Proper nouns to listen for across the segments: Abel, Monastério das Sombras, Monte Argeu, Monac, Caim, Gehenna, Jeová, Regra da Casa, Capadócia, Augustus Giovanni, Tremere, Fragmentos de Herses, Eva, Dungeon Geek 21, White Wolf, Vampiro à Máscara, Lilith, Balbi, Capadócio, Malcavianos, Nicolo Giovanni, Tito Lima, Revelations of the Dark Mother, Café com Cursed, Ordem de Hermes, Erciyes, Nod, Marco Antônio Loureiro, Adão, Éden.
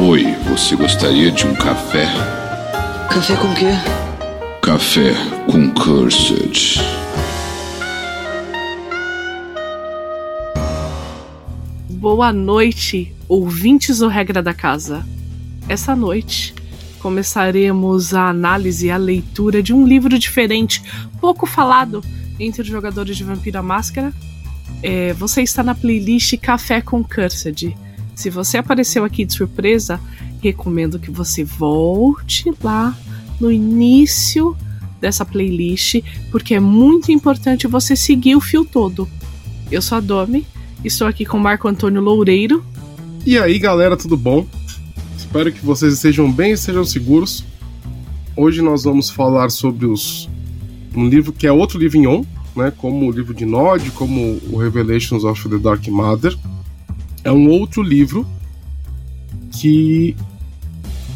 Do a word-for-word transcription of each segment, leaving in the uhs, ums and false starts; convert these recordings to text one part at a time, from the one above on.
Oi, você gostaria de um café? Café com quê? Café com Cursed. Boa noite, ouvintes do Regra da Casa. Essa noite começaremos a análise e a leitura de um livro diferente, pouco falado entre os jogadores de Vampiro à Máscara. É, você está na playlist Café com Cursed. Se você apareceu aqui de surpresa, recomendo que você volte lá no início dessa playlist, porque é muito importante você seguir o fio todo. Eu sou a Domi, estou aqui com o Marco Antônio Loureiro. E aí, galera, tudo bom? Espero que vocês estejam bem e sejam seguros. Hoje nós vamos falar sobre os... um livro que é outro livro em on, né, como o livro de Nod, como o Revelations of the Dark Mother. É um outro livro que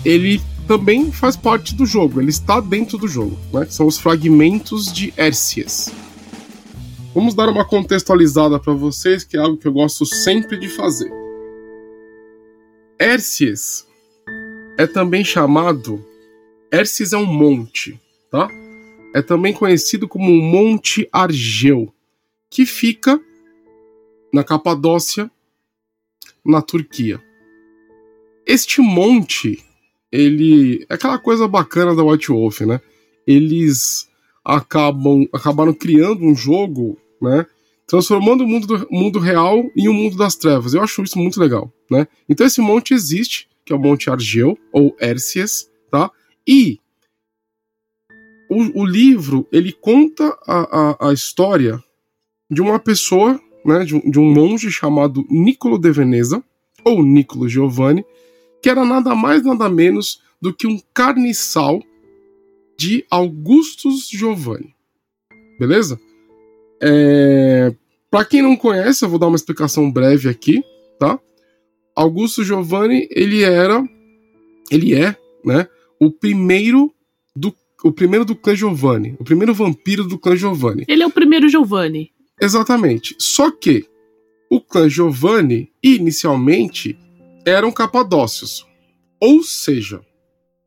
ele também faz parte do jogo, ele está dentro do jogo, né? São os Fragmentos de Herses. Vamos dar uma contextualizada para vocês, que é algo que eu gosto sempre de fazer. Herses é também chamado... Herses é um monte, tá? É também conhecido como Monte Argeu, que fica na Capadócia, na Turquia. Este monte, ele é aquela coisa bacana da White Wolf, né? Eles acabam, acabaram criando um jogo, né? Transformando o mundo, do, mundo real em um mundo das trevas. Eu acho isso muito legal, né? Então esse monte existe, que é o Monte Argeu, ou Erciyes, tá? E O, o livro, ele conta a, a, a história de uma pessoa, né, de, de um monge chamado Nicolo Giovanni, ou Nicolo Giovanni, que era nada mais nada menos do que um carniçal de Augustus Giovanni. Beleza? É, para quem não conhece, eu vou dar uma explicação breve aqui, tá? Augustus Giovanni, ele era, ele é, né, o primeiro do O primeiro do clã Giovanni. O primeiro vampiro do clã Giovanni. Ele é o primeiro Giovanni. Exatamente. Só que o clã Giovanni, inicialmente, eram capadócios. Ou seja,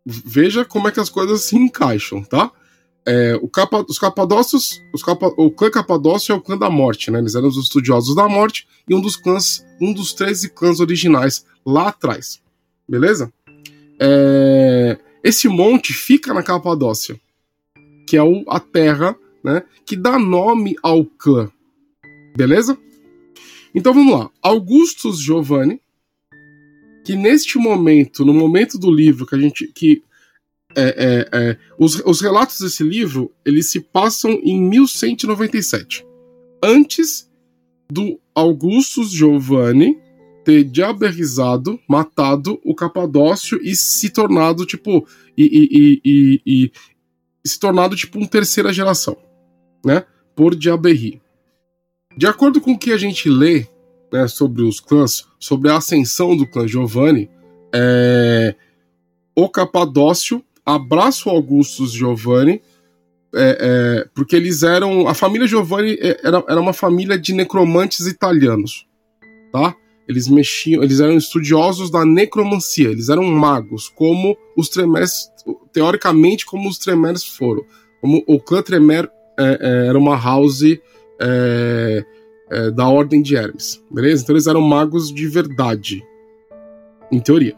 veja como é que as coisas se encaixam, tá? É, o capa, os capadócios... Os capa, o clã capadócio é o clã da morte, né? Eles eram os estudiosos da morte e um dos clãs... Um dos treze clãs originais lá atrás. Beleza? É... Esse monte fica na Capadócia, que é o, a terra, né, que dá nome ao clã. Beleza? Então vamos lá. Augustus Giovanni, que neste momento, no momento do livro, que a gente... Que, é, é, é, os, os relatos desse livro, eles se passam em mil cento e noventa e sete. Antes do Augustus Giovanni ter diaberizado, matado o Capadócio e se tornado, tipo, e, e, e, e, e se tornado, tipo, um terceira geração, né, por diaberri. De acordo com o que a gente lê, né, sobre os clãs, sobre a ascensão do clã Giovanni, é, o Capadócio abraça o Augustus Giovanni, é, é, porque eles eram, a família Giovanni era, era uma família de necromantes italianos, tá? Eles mexiam, eles eram estudiosos da necromancia, eles eram magos, como os Tremeres, teoricamente, como os Tremeres foram. Como o clã Tremere é, é, era uma house é, é, da Ordem de Hermes, beleza? Então eles eram magos de verdade, em teoria,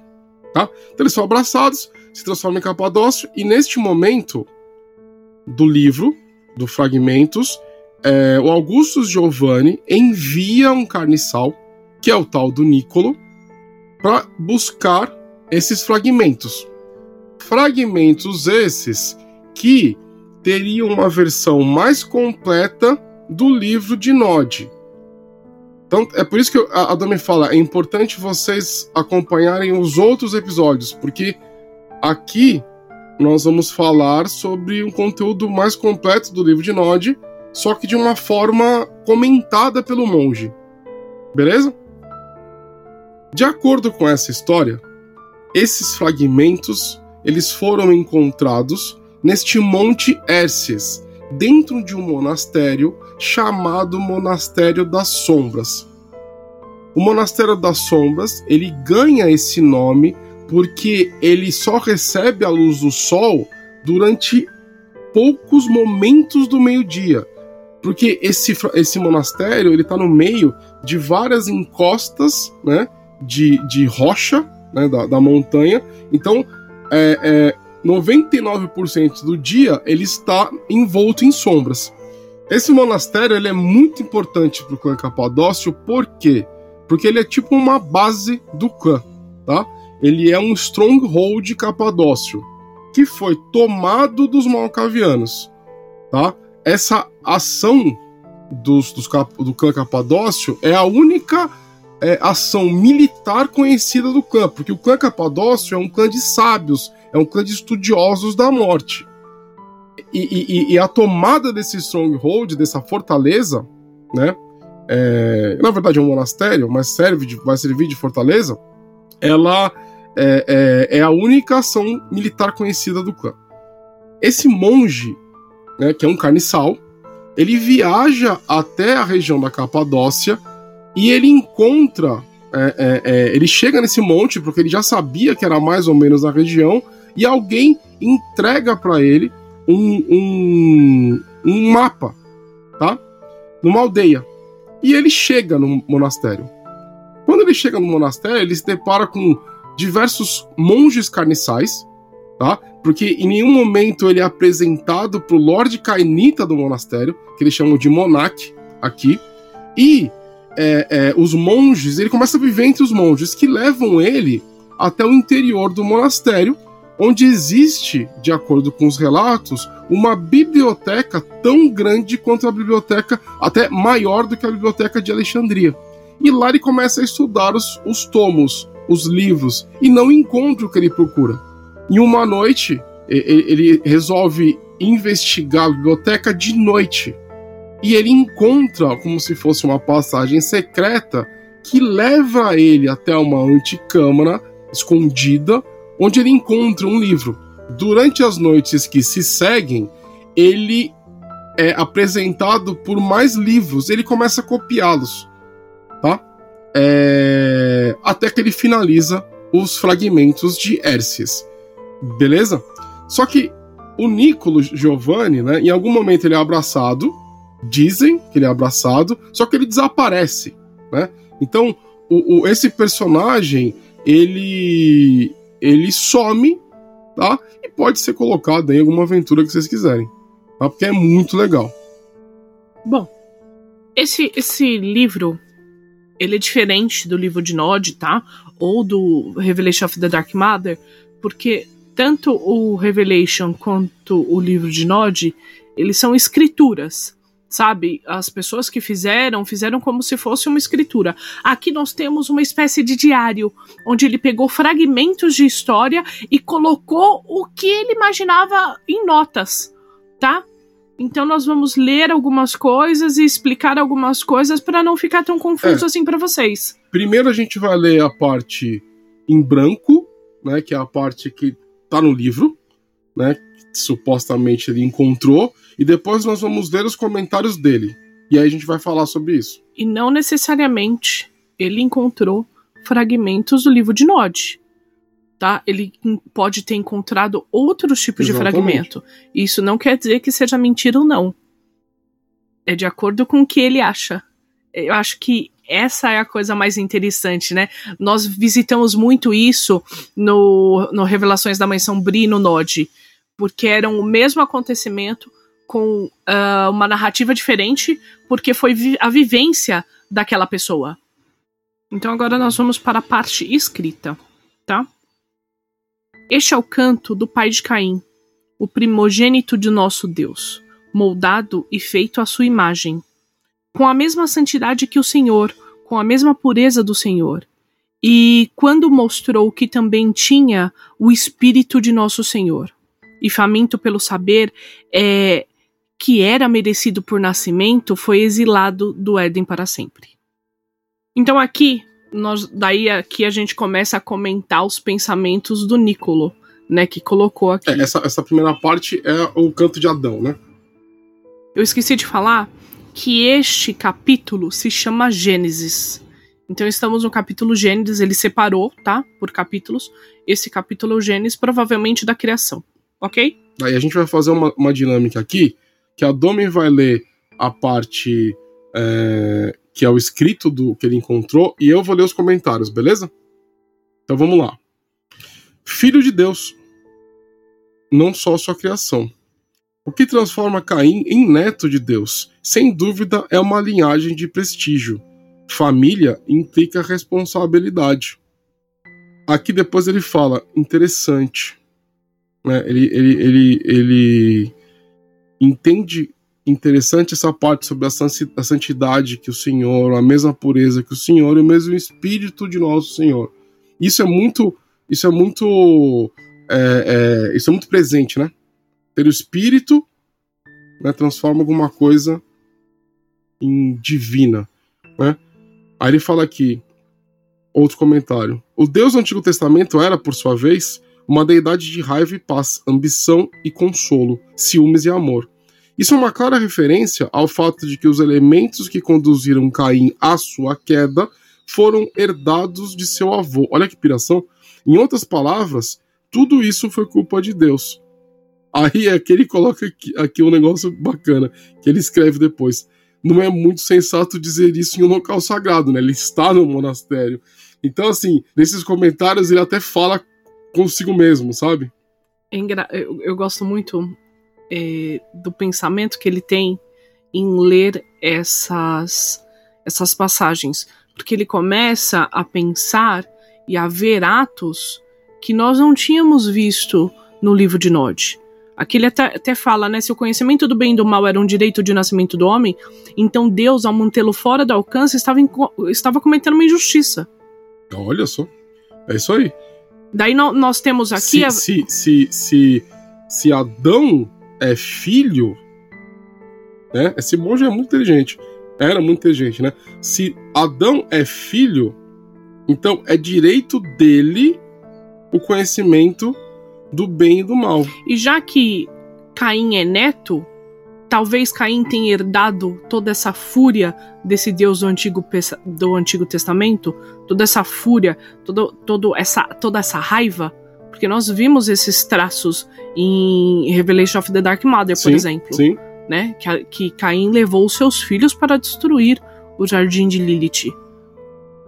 tá? Então eles são abraçados, se transformam em Capadócio, e neste momento do livro, do Fragmentos, é, o Augustus Giovanni envia um carniçal, que é o tal do Nicolo, para buscar esses fragmentos. Fragmentos esses que teriam uma versão mais completa do livro de Nod. Então, é por isso que a Domi fala, é importante vocês acompanharem os outros episódios, porque aqui nós vamos falar sobre um conteúdo mais completo do livro de Nod, só que de uma forma comentada pelo monge. Beleza? De acordo com essa história, esses fragmentos, eles foram encontrados neste Monte Herses, dentro de um monastério chamado Monastério das Sombras. O Monastério das Sombras, ele ganha esse nome porque ele só recebe a luz do sol durante poucos momentos do meio-dia, porque esse, esse monastério ele está no meio de várias encostas, né, de, de rocha, né, da, da montanha. Então é, é, noventa e nove por cento do dia ele está envolto em sombras. Esse monastério ele é muito importante para o clã Capadócio. Por quê? Porque ele é tipo uma base do clã, tá? Ele é um stronghold capadócio que foi tomado dos malcavianos, tá? Essa ação dos, dos cap, do clã Capadócio é a única é, ação militar conhecida do clã, porque o clã Capadócio é um clã de sábios, é um clã de estudiosos da morte. E, e, e a tomada desse stronghold, dessa fortaleza, né? É, na verdade é um monastério, mas serve de, vai servir de fortaleza. Ela é, é, é a única ação militar conhecida do clã. Esse monge, né, que é um carniçal, ele viaja até a região da Capadócia e ele encontra é, é, é, ele chega nesse monte porque ele já sabia que era mais ou menos a região, e alguém entrega para ele um, um, um mapa, tá? Numa aldeia. E ele chega no monastério. Quando ele chega no monastério, ele se depara com diversos monges carniçais, tá? Porque em nenhum momento ele é apresentado pro Lorde Cainita do monastério, que eles chamam de Monac aqui. E é, é, os monges, ele começa a viver entre os monges, que levam ele até o interior do monastério, onde existe, de acordo com os relatos, uma biblioteca tão grande quanto a biblioteca, até maior do que a biblioteca de Alexandria. E lá ele começa a estudar os, os tomos, os livros, e não encontra o que ele procura. Em uma noite, ele resolve investigar a biblioteca de noite, e ele encontra como se fosse uma passagem secreta que leva ele até uma anticâmara escondida, onde ele encontra um livro. Durante as noites que se seguem, ele é apresentado por mais livros, ele começa a copiá-los, tá? É... Até que ele finaliza os Fragmentos de Herses. Beleza? Só que o Nicolo Giovanni, né, em algum momento ele é abraçado, dizem que ele é abraçado, só que ele desaparece, né? Então, o, o, esse personagem, ele... ele some, tá? E pode ser colocado em alguma aventura que vocês quiserem, tá? Porque é muito legal. Bom, esse, esse livro, ele é diferente do livro de Nod, tá? Ou do Revelations of the Dark Mother, porque tanto o Revelation quanto o livro de Nod, eles são escrituras, sabe? As pessoas que fizeram, fizeram como se fosse uma escritura. Aqui nós temos uma espécie de diário, onde ele pegou fragmentos de história e colocou o que ele imaginava em notas, tá? Então nós vamos ler algumas coisas e explicar algumas coisas para não ficar tão confuso é. assim para vocês. Primeiro a gente vai ler a parte em branco, né, que é a parte que tá no livro, né, que supostamente ele encontrou, e depois nós vamos ler os comentários dele. E aí a gente vai falar sobre isso. E não necessariamente ele encontrou fragmentos do livro de Nod, tá? Ele pode ter encontrado outros tipos Exatamente. de fragmento. Isso não quer dizer que seja mentira ou não. É de acordo com o que ele acha. Eu acho que essa é a coisa mais interessante, né? Nós visitamos muito isso no, no Revelações da Mãe Sombria e no Nod, porque eram o mesmo acontecimento com uh, uma narrativa diferente, porque foi vi- a vivência daquela pessoa. Então agora nós vamos para a parte escrita, tá? Este é o canto do pai de Caim, o primogênito de nosso Deus, moldado e feito à sua imagem, com a mesma santidade que o Senhor, com a mesma pureza do Senhor. E quando mostrou que também tinha o Espírito de nosso Senhor, e faminto pelo saber é, que era merecido por nascimento, foi exilado do Éden para sempre. Então aqui, nós, daí aqui a gente começa a comentar os pensamentos do Nicolo, né, que colocou aqui. É, essa, essa primeira parte é o canto de Adão, né? Eu esqueci de falar que este capítulo se chama Gênesis, Então estamos no capítulo Gênesis, ele separou, tá? Por capítulos. Esse capítulo é o Gênesis, provavelmente da criação, ok? Aí a gente vai fazer uma, uma dinâmica aqui, que a Domi vai ler a parte é, que é o escrito do que ele encontrou, e eu vou ler os comentários, beleza? Então vamos lá. Filho de Deus, não só sua criação. O que transforma Caim em neto de Deus, sem dúvida é uma linhagem de prestígio. Família implica responsabilidade. Aqui depois ele fala, interessante. Né? Ele, ele, ele, ele entende interessante essa parte sobre a santidade que o Senhor, a mesma pureza que o Senhor e o mesmo Espírito de nosso Senhor. Isso é muito... Isso é muito... É, é, isso é muito presente, né? Ter o espírito, né, transforma alguma coisa em divina, né? Aí ele fala aqui, outro comentário. O Deus do Antigo Testamento era, por sua vez, uma deidade de raiva e paz, ambição e consolo, ciúmes e amor. Isso é uma clara referência ao fato de que os elementos que conduziram Caim à sua queda foram herdados de seu avô. Olha que piração. Em outras palavras, tudo isso foi culpa de Deus. Aí é que ele coloca aqui, aqui um negócio bacana, que ele escreve depois. Não é muito sensato dizer isso em um local sagrado, né? Ele está no monastério. Então, assim, nesses comentários ele até fala consigo mesmo, sabe? Eu, eu gosto muito é, do pensamento que ele tem em ler essas, essas passagens. Porque ele começa a pensar e a ver atos que nós não tínhamos visto no livro de Nod. Aqui ele até, até fala, né, se o conhecimento do bem e do mal era um direito de nascimento do homem, então Deus, ao mantê-lo fora do alcance, estava, em, estava cometendo uma injustiça. Olha só, é isso aí. Daí no, nós temos aqui... Se, a... se, se, se, se Adão é filho, né, esse monge é muito inteligente, era muito inteligente, né? Se Adão é filho, então é direito dele o conhecimento do bem e do mal. E já que Caim é neto, talvez Caim tenha herdado toda essa fúria desse Deus do Antigo, do Antigo Testamento, toda essa fúria, todo, todo essa, toda essa raiva, porque nós vimos esses traços em Revelations of the Dark Mother, por sim, exemplo, sim. Né? Que, que Caim levou seus filhos para destruir o jardim de Lilith.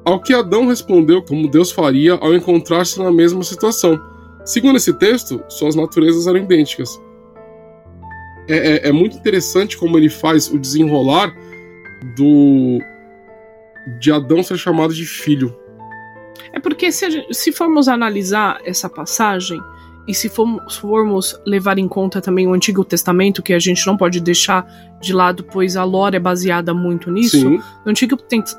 Ao que Adão respondeu como Deus faria ao encontrar-se na mesma situação. Segundo esse texto, suas naturezas eram idênticas. É, é, é muito interessante como ele faz o desenrolar do, de Adão ser chamado de filho. É porque se, se formos analisar essa passagem e se formos, formos levar em conta também o Antigo Testamento, que a gente não pode deixar de lado, pois a lore é baseada muito nisso. Sim. No Antigo,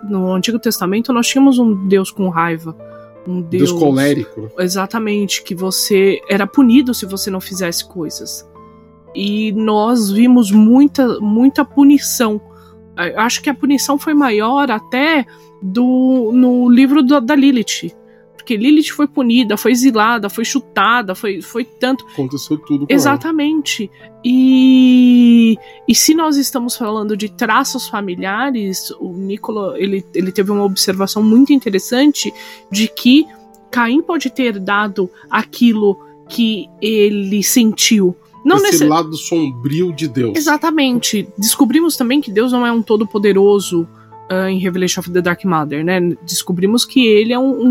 no Antigo Testamento nós tínhamos um Deus com raiva. Um Deus, Deus colérico. Exatamente, que você era punido se você não fizesse coisas. E nós vimos muita, muita punição. Eu acho que a punição foi maior até do, no livro do, da Lilith. Porque Lilith foi punida, foi exilada, foi chutada, foi, foi tanto. Aconteceu tudo com exatamente. Ela. E, e se nós estamos falando de traços familiares, o Nicolo, ele, ele teve uma observação muito interessante de que Caim pode ter dado aquilo que ele sentiu. Não Esse nesse... lado sombrio de Deus. Exatamente. Descobrimos também que Deus não é um todo-poderoso. Uh, em Revelation of the Dark Mother, né? Descobrimos que ele é um,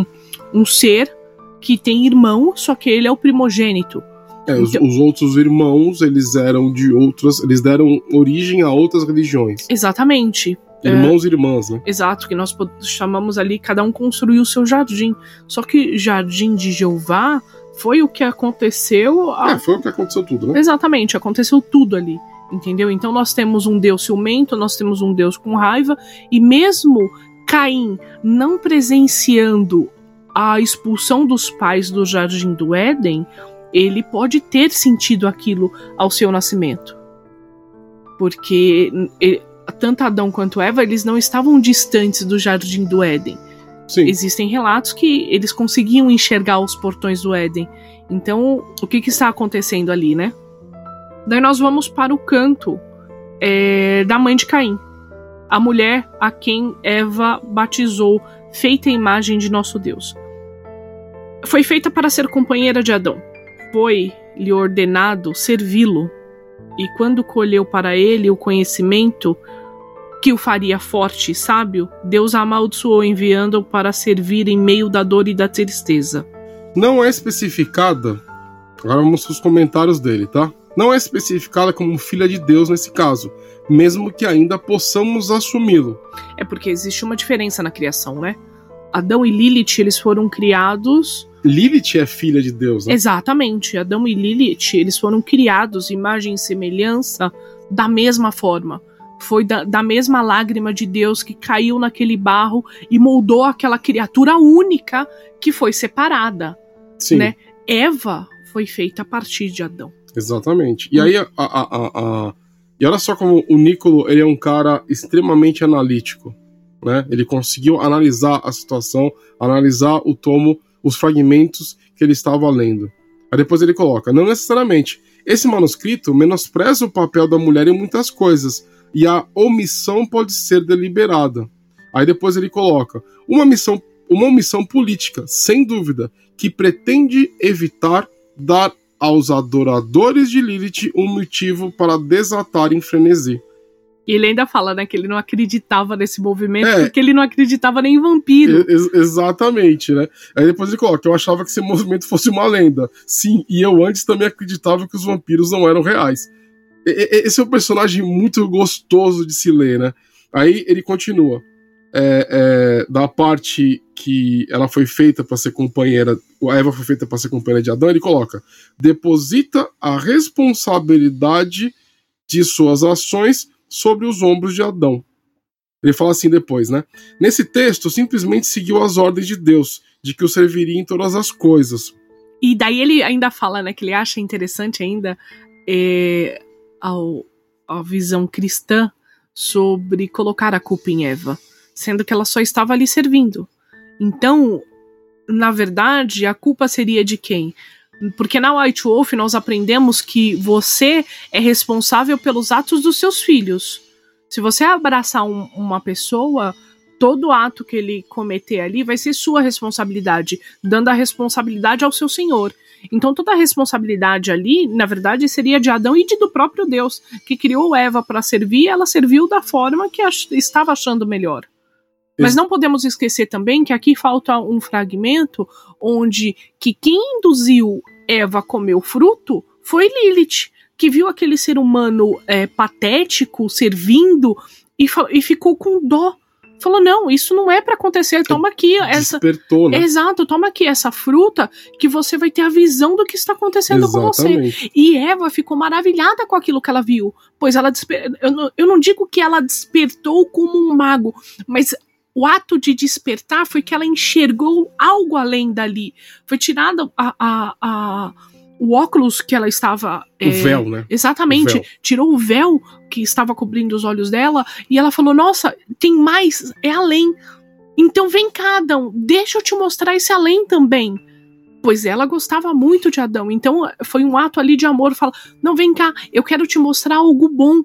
um, um ser que tem irmão, só que ele é o primogênito. É, então, os, os outros irmãos, eles eram de outras, eles deram origem a outras religiões. Exatamente. Irmãos é, e irmãs, né? Exato, que nós chamamos ali, cada um construiu o seu jardim. Só que Jardim de Jeová foi o que aconteceu... A... É, foi o que aconteceu tudo, né? Exatamente, aconteceu tudo ali. Entendeu? Então nós temos um Deus ciumento, nós temos um Deus com raiva, e mesmo Caim não presenciando a expulsão dos pais do Jardim do Éden, ele pode ter sentido aquilo ao seu nascimento. Porque ele, tanto Adão quanto Eva, eles não estavam distantes do Jardim do Éden. Sim. Existem relatos que eles conseguiam enxergar os portões do Éden. Então, o que, que está acontecendo ali, né? Daí nós vamos para o canto é, da mãe de Caim. a mulher a quem Eva batizou, feita a imagem de nosso Deus. Foi feita para ser companheira de Adão. Foi-lhe ordenado servi-lo. E quando colheu para ele o conhecimento que o faria forte e sábio, Deus a amaldiçoou, enviando-o para servir em meio da dor e da tristeza. Não é especificada... Agora vamos para os comentários dele, tá? Não é especificada como filha de Deus nesse caso, mesmo que ainda possamos assumi-lo. É porque existe uma diferença na criação, né? Adão e Lilith, eles foram criados... Lilith é filha de Deus, né? Exatamente. Adão e Lilith, eles foram criados, imagem e semelhança, da mesma forma. Foi da, da mesma lágrima de Deus que caiu naquele barro e moldou aquela criatura única que foi separada. Sim. Né? Eva foi feita a partir de Adão. Exatamente. E aí, a, a, a, a... e olha só como o Nicolo, ele é um cara extremamente analítico, né? Ele conseguiu analisar a situação, analisar o tomo, os fragmentos que ele estava lendo. Aí depois ele coloca: não necessariamente. Esse manuscrito menospreza o papel da mulher em muitas coisas, e a omissão pode ser deliberada. Aí depois ele coloca: uma missão, uma omissão política, sem dúvida, que pretende evitar dar aos adoradores de Lilith um motivo para desatar em frenesi. E ele ainda fala, né, que ele não acreditava nesse movimento, é, porque ele não acreditava nem em vampiro. Ex- exatamente, né? Aí depois ele coloca: eu achava que esse movimento fosse uma lenda. Sim, e eu antes também acreditava que os vampiros não eram reais. E- esse é um personagem muito gostoso de se ler, né? Aí ele continua. É, é, da parte que ela foi feita para ser companheira, a Eva foi feita para ser companheira de Adão, ele coloca: deposita a responsabilidade de suas ações sobre os ombros de Adão. Ele fala assim depois, né? Nesse texto, simplesmente seguiu as ordens de Deus, de que o serviria em todas as coisas. E daí ele ainda fala, né, que ele acha interessante ainda é, ao, a visão cristã sobre colocar a culpa em Eva, sendo que ela só estava ali servindo. Então, na verdade, a culpa seria de quem? Porque na White Wolf nós aprendemos que você é responsável pelos atos dos seus filhos. Se você abraçar um, uma pessoa, todo ato que ele cometer ali vai ser sua responsabilidade, dando a responsabilidade ao seu senhor. Então toda a responsabilidade ali, na verdade, seria de Adão e de do próprio Deus, que criou Eva para servir, e ela serviu da forma que ach- estava achando melhor. Mas não podemos esquecer também que aqui falta um fragmento onde que quem induziu Eva a comer o fruto foi Lilith, que viu aquele ser humano é, patético, servindo, e, fa- e ficou com dó. Falou: não, isso não é pra acontecer, toma aqui essa... Despertou, né? Exato, toma aqui essa fruta que você vai ter a visão do que está acontecendo. Exatamente. Com você. E Eva ficou maravilhada com aquilo que ela viu, pois ela desper... eu, não, eu não digo que ela despertou como um mago, mas... O ato de despertar foi que ela enxergou algo além dali. Foi tirado a, a, a, o óculos que ela estava... O é, véu, né? Exatamente. O véu. Tirou o véu que estava cobrindo os olhos dela e ela falou: nossa, tem mais, é além. Então vem cá, Adão, deixa eu te mostrar esse além também. Pois ela gostava muito de Adão. Então foi um ato ali de amor. Fala: não, vem cá, eu quero te mostrar algo bom.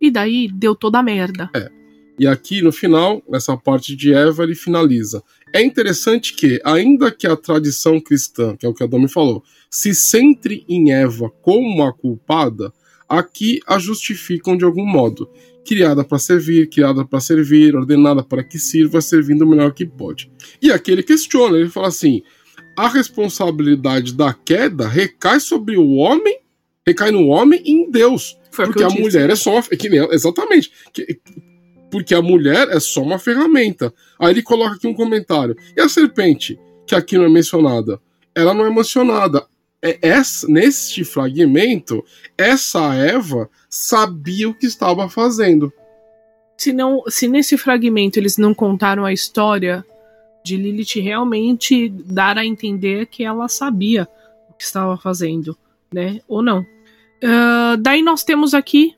E daí deu toda a merda. É. E aqui no final, nessa parte de Eva, ele finaliza: é interessante que, ainda que a tradição cristã, que é o que a Domi falou, se centre em Eva como a culpada, aqui a justificam de algum modo. Criada para servir, criada para servir, ordenada para que sirva, servindo o melhor que pode. E aqui ele questiona, ele fala assim: a responsabilidade da queda recai sobre o homem, recai no homem e em Deus. Foi porque a disse. mulher é só... Que nem, exatamente. Que, Porque a mulher é só uma ferramenta. Aí ele coloca aqui um comentário: e a serpente, que aqui não é mencionada? Ela não é mencionada. É essa, neste fragmento, essa Eva sabia o que estava fazendo. Se, não, se nesse fragmento eles não contaram a história de Lilith, realmente dar a entender que ela sabia o que estava fazendo, né? Ou não. Uh, daí nós temos aqui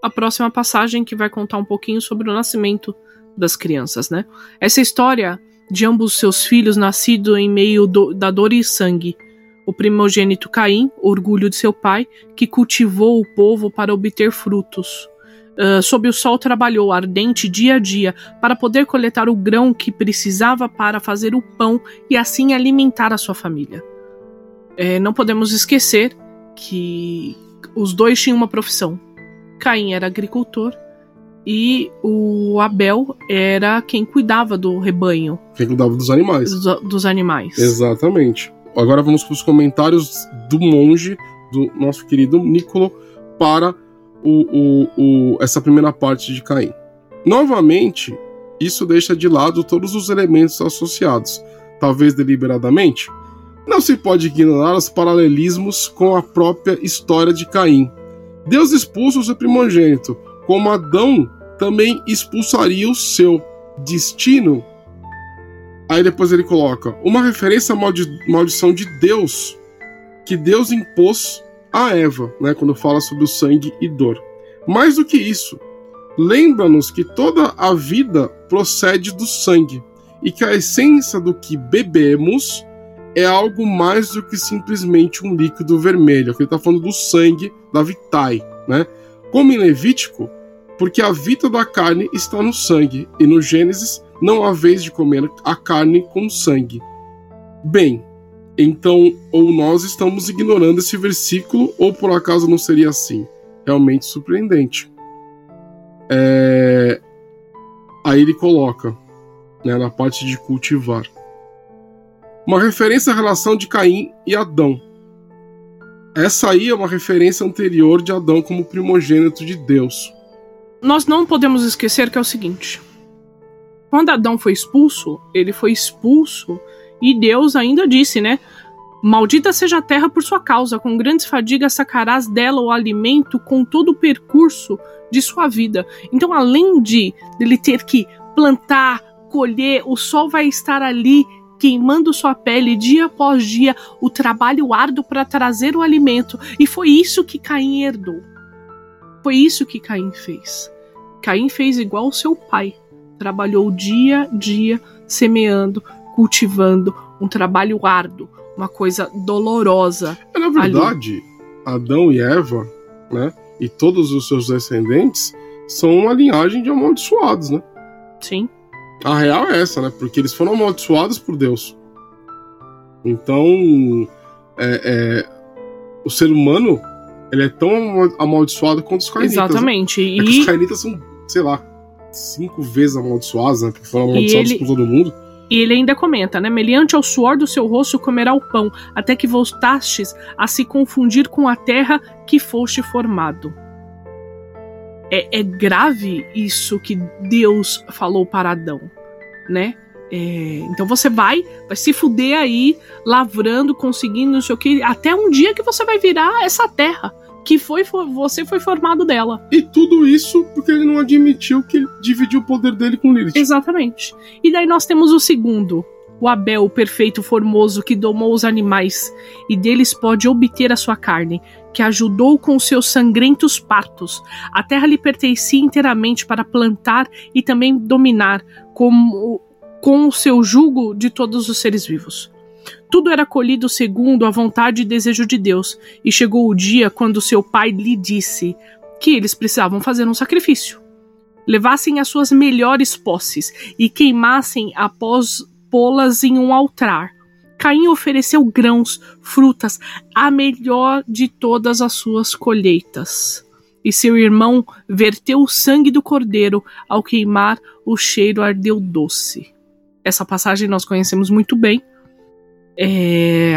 a próxima passagem, que vai contar um pouquinho sobre o nascimento das crianças, né? Essa história de ambos seus filhos nascidos em meio do, da dor e sangue. O primogênito Caim, orgulho de seu pai, que cultivou o povo para obter frutos. uh, sob o sol trabalhou ardente dia a dia para poder coletar o grão que precisava para fazer o pão e assim alimentar a sua família. É, não podemos esquecer que os dois tinham uma profissão. Caim era agricultor e o Abel era quem cuidava do rebanho. Quem cuidava dos animais. Dos, dos animais. Exatamente. Agora vamos para os comentários do monge, do nosso querido Nicolo, para o, o, o, essa primeira parte de Caim. Novamente, isso deixa de lado todos os elementos associados, talvez deliberadamente. Não se pode ignorar os paralelismos com a própria história de Caim. Deus expulsa o seu primogênito, como Adão também expulsaria o seu destino. Aí depois ele coloca uma referência à maldi- maldição de Deus, que Deus impôs a Eva, né, quando fala sobre o sangue e dor. Mais do que isso, lembra-nos que toda a vida procede do sangue e que a essência do que bebemos é algo mais do que simplesmente um líquido vermelho. Aqui ele está falando do sangue da vitae, né? Como em Levítico, porque a vida da carne está no sangue, e no Gênesis não há vez de comer a carne com sangue. Bem, então ou nós estamos ignorando esse versículo, ou por acaso não seria assim. Realmente surpreendente. É... Aí ele coloca, né, na parte de cultivar, uma referência à relação de Caim e Adão. Essa aí é uma referência anterior de Adão como primogênito de Deus. Nós não podemos esquecer que é o seguinte: quando Adão foi expulso, ele foi expulso e Deus ainda disse, né? Maldita seja a terra por sua causa, com grandes fadigas sacarás dela o alimento com todo o percurso de sua vida. Então, além de ele ter que plantar, colher, o sol vai estar ali queimando sua pele dia após dia, o trabalho árduo para trazer o alimento. E foi isso que Caim herdou. Foi isso que Caim fez. Caim fez igual ao seu pai. Trabalhou dia a dia, semeando, cultivando, um trabalho árduo, uma coisa dolorosa. É, na verdade, ali. Adão e Eva, né, e todos os seus descendentes são uma linhagem de amaldiçoados, né? Sim. A real é essa, né? Porque eles foram amaldiçoados por Deus. Então, é, é, o ser humano, ele é tão amaldiçoado quanto os cainitas. Exatamente. Né? É e... Os cainitas são, sei lá, cinco vezes amaldiçoados, né? Porque foram amaldiçoados ele... por todo mundo. E ele ainda comenta, né? Mediante ao suor do seu rosto comerá o pão, até que voltastes a se confundir com a terra que foste formado. É, é grave isso que Deus falou para Adão, né? É, então você vai, vai se fuder aí, lavrando, conseguindo, não sei o que, até um dia que você vai virar essa terra que foi, foi, você foi formado dela. E tudo isso porque ele não admitiu que ele dividiu o poder dele com Lilith. Exatamente. E daí nós temos o segundo, o Abel, o perfeito, formoso, que domou os animais e deles pode obter a sua carne, que ajudou com seus sangrentos partos. A terra lhe pertencia inteiramente para plantar e também dominar como, com o seu jugo de todos os seres vivos. Tudo era colhido segundo a vontade e desejo de Deus, e chegou o dia quando seu pai lhe disse que eles precisavam fazer um sacrifício. Levassem as suas melhores posses e queimassem após pô-las em um altar. Caim ofereceu grãos, frutas, a melhor de todas as suas colheitas. E seu irmão verteu o sangue do cordeiro, ao queimar o cheiro ardeu doce. Essa passagem nós conhecemos muito bem. É...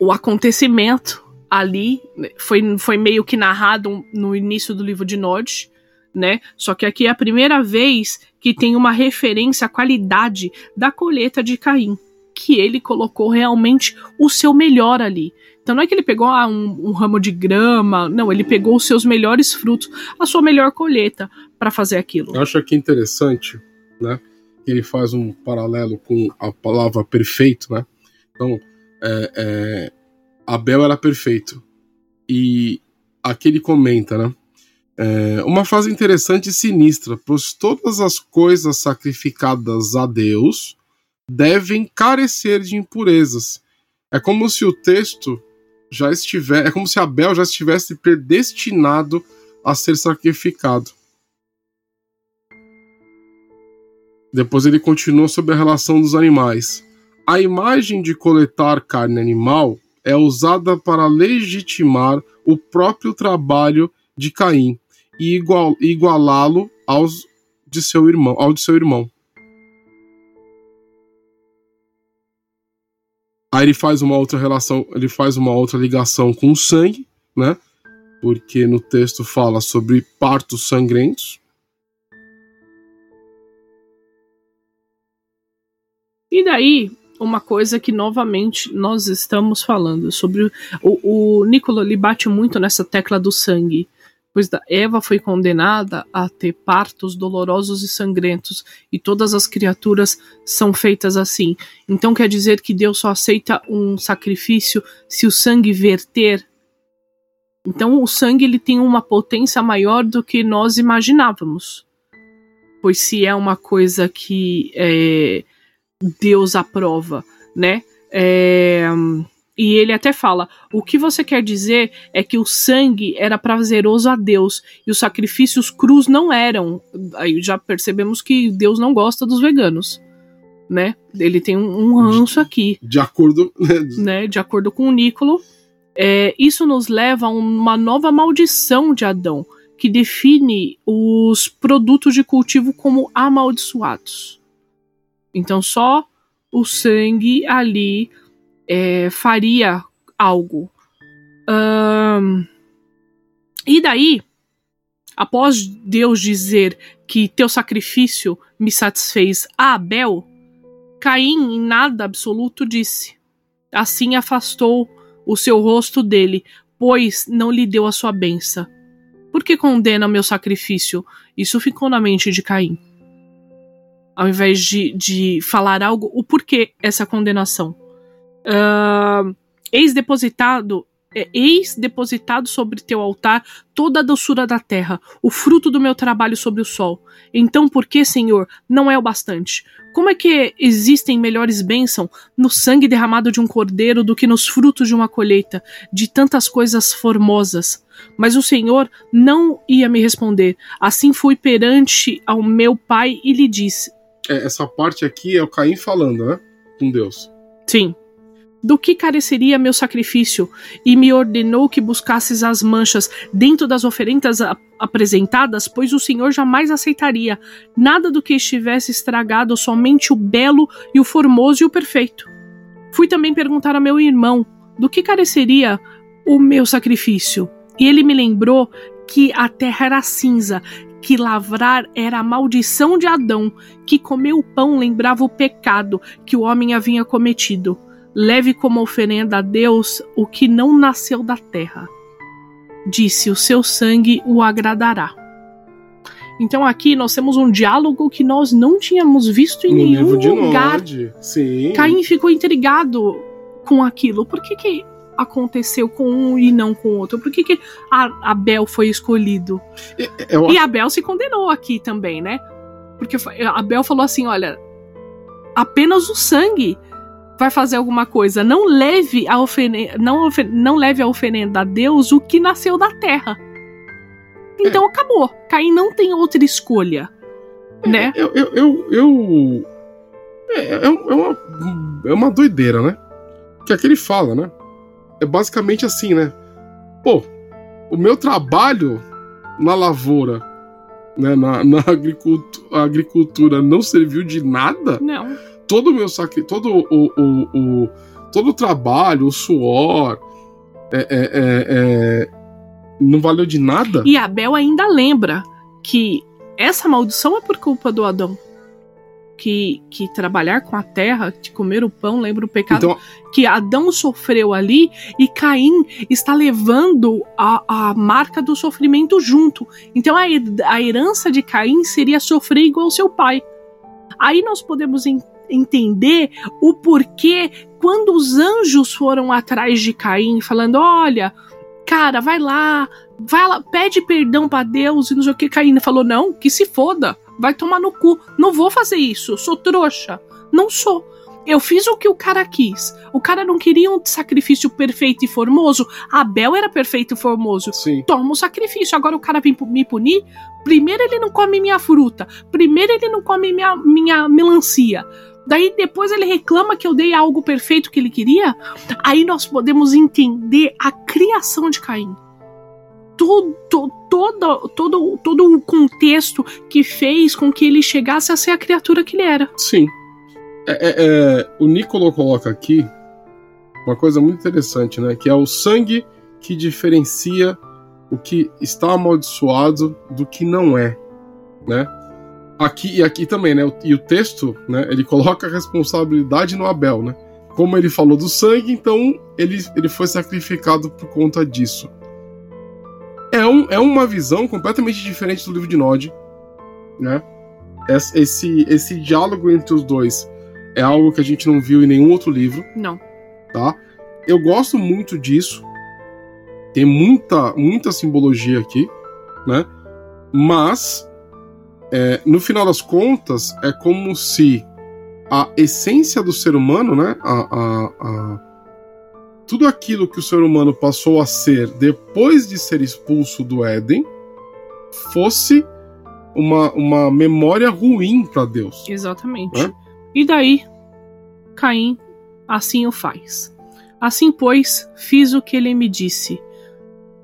O acontecimento ali foi, foi meio que narrado no início do livro de Nod, né? Só que aqui é a primeira vez que tem uma referência à qualidade da colheita de Caim, que ele colocou realmente o seu melhor ali. Então não é que ele pegou ah, um, um ramo de grama, não, ele pegou os seus melhores frutos, a sua melhor colheita para fazer aquilo. Eu acho aqui interessante, né, que ele faz um paralelo com a palavra perfeito, né? Então é, é, Abel era perfeito e aqui ele comenta, né? É, uma frase interessante e sinistra, pois todas as coisas sacrificadas a Deus devem carecer de impurezas. É como se o texto já estivesse... É como se Abel já estivesse predestinado a ser sacrificado. Depois ele continua sobre a relação dos animais. A imagem de coletar carne animal é usada para legitimar o próprio trabalho de Caim e igual, igualá-lo aos de seu irmão, ao de seu irmão. Aí ele faz uma outra relação, ele faz uma outra ligação com o sangue, né? Porque no texto fala sobre partos sangrentos. E daí, uma coisa que novamente nós estamos falando sobre o, o Nicolo, ele bate muito nessa tecla do sangue, pois da Eva foi condenada a ter partos dolorosos e sangrentos, e todas as criaturas são feitas assim. Então quer dizer que Deus só aceita um sacrifício se o sangue verter? Então o sangue, ele tem uma potência maior do que nós imaginávamos, pois se é uma coisa que é, Deus aprova, né? É, e ele até fala, o que você quer dizer é que o sangue era prazeroso a Deus e os sacrifícios crus não eram. Aí já percebemos que Deus não gosta dos veganos, né? Ele tem um, um ranço aqui. De acordo, né? De acordo com o Nicolo, é, isso nos leva a uma nova maldição de Adão, que define os produtos de cultivo como amaldiçoados. Então só o sangue ali é, faria algo. Um, e daí, após Deus dizer que teu sacrifício me satisfez a Abel, Caim em nada absoluto disse. Assim afastou o seu rosto dele, pois não lhe deu a sua bênção. Por que condena meu sacrifício? Isso ficou na mente de Caim. Ao invés de, de falar algo, o porquê essa condenação. Uh, eis depositado, é, eis depositado sobre teu altar toda a doçura da terra, o fruto do meu trabalho sobre o sol. Então por que, Senhor, não é o bastante? Como é que existem melhores bênçãos no sangue derramado de um cordeiro do que nos frutos de uma colheita, de tantas coisas formosas? Mas o Senhor não ia me responder. Assim fui perante ao meu pai e lhe disse... Essa parte aqui é o Caim falando, né? Com Deus. Sim. Do que careceria meu sacrifício? E me ordenou que buscasses as manchas dentro das oferendas ap- apresentadas, pois o Senhor jamais aceitaria nada do que estivesse estragado, somente o belo e o formoso e o perfeito. Fui também perguntar a meu irmão, do que careceria o meu sacrifício? E ele me lembrou que a terra era cinza, que lavrar era a maldição de Adão, que comer o pão lembrava o pecado que o homem havia cometido. Leve como oferenda a Deus o que não nasceu da terra. Disse, o seu sangue o agradará. Então aqui nós temos um diálogo que nós não tínhamos visto em no nenhum livro de lugar. Nod. Sim. Caim ficou intrigado com aquilo. Por que que aconteceu com um e não com o outro? Por que que Abel foi escolhido? Eu... E Abel se condenou aqui também, né? Porque Abel falou assim, olha, apenas o sangue vai fazer alguma coisa. Não leve a oferenda, não, ofer- não leve a oferenda a Deus o que nasceu da terra. Então é. Acabou. Caim não tem outra escolha, é, né? Eu, eu, eu, eu... É, é, uma, é uma doideira, né? Que aqui ele fala, né? É basicamente assim, né? Pô, o meu trabalho na lavoura, né, na, na agricultura, agricultura não serviu de nada? Não. Todo o meu sacri... todo o, o, o todo o trabalho, o suor, é, é, é, é... não valeu de nada. E Abel ainda lembra que essa maldição é por culpa do Adão, que, que trabalhar com a terra, que comer o pão lembra o pecado, então, que Adão sofreu ali, e Caim está levando a, a marca do sofrimento junto. Então a, a herança de Caim seria sofrer igual ao seu pai. Aí nós podemos entender entender o porquê quando os anjos foram atrás de Caim, falando, olha, cara, vai lá, vai lá, pede perdão pra Deus, e não sei o que. Caim falou, não, que se foda, vai tomar no cu, não vou fazer isso, eu sou trouxa, não sou. Eu fiz o que o cara quis. O cara não queria um sacrifício perfeito e formoso. Abel era perfeito e formoso. Sim. Toma o sacrifício. Agora o cara vem me punir. Primeiro ele não come minha fruta. Primeiro ele não come minha, minha melancia. Daí depois ele reclama que eu dei algo perfeito que ele queria. Aí nós podemos entender a criação de Caim. Todo, todo, todo, todo o contexto que fez com que ele chegasse a ser a criatura que ele era. Sim. É, é, o Nicolo coloca aqui uma coisa muito interessante, né? Que é o sangue que diferencia o que está amaldiçoado do que não é, né? Aqui, e aqui também, né? E o texto, né? Ele coloca a responsabilidade no Abel, né? Como ele falou do sangue, então ele, ele foi sacrificado por conta disso. É, um, é uma visão completamente diferente do livro de Nod, né? Esse, esse diálogo entre os dois é algo que a gente não viu em nenhum outro livro. Não. Tá? Eu gosto muito disso. Tem muita, muita simbologia aqui, né? Mas, é, no final das contas, é como se a essência do ser humano, né? A, a, a... Tudo aquilo que o ser humano passou a ser depois de ser expulso do Éden fosse uma, uma memória ruim para Deus. Exatamente. Né? E daí, Caim, assim o faz. Assim, pois, fiz o que ele me disse,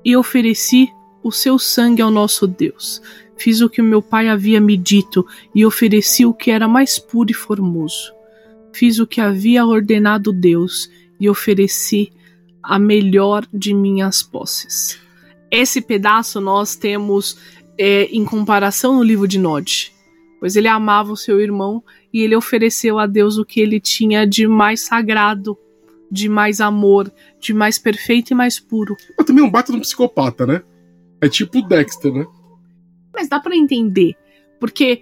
e ofereci o seu sangue ao nosso Deus. Fiz o que meu pai havia me dito, e ofereci o que era mais puro e formoso. Fiz o que havia ordenado Deus, e ofereci a melhor de minhas posses. Esse pedaço nós temos é, em comparação no livro de Nod. Pois ele amava o seu irmão e ele ofereceu a Deus o que ele tinha de mais sagrado, de mais amor, de mais perfeito e mais puro. Mas também é um baita de um psicopata, né? É tipo o Dexter, né? Mas dá pra entender, porque...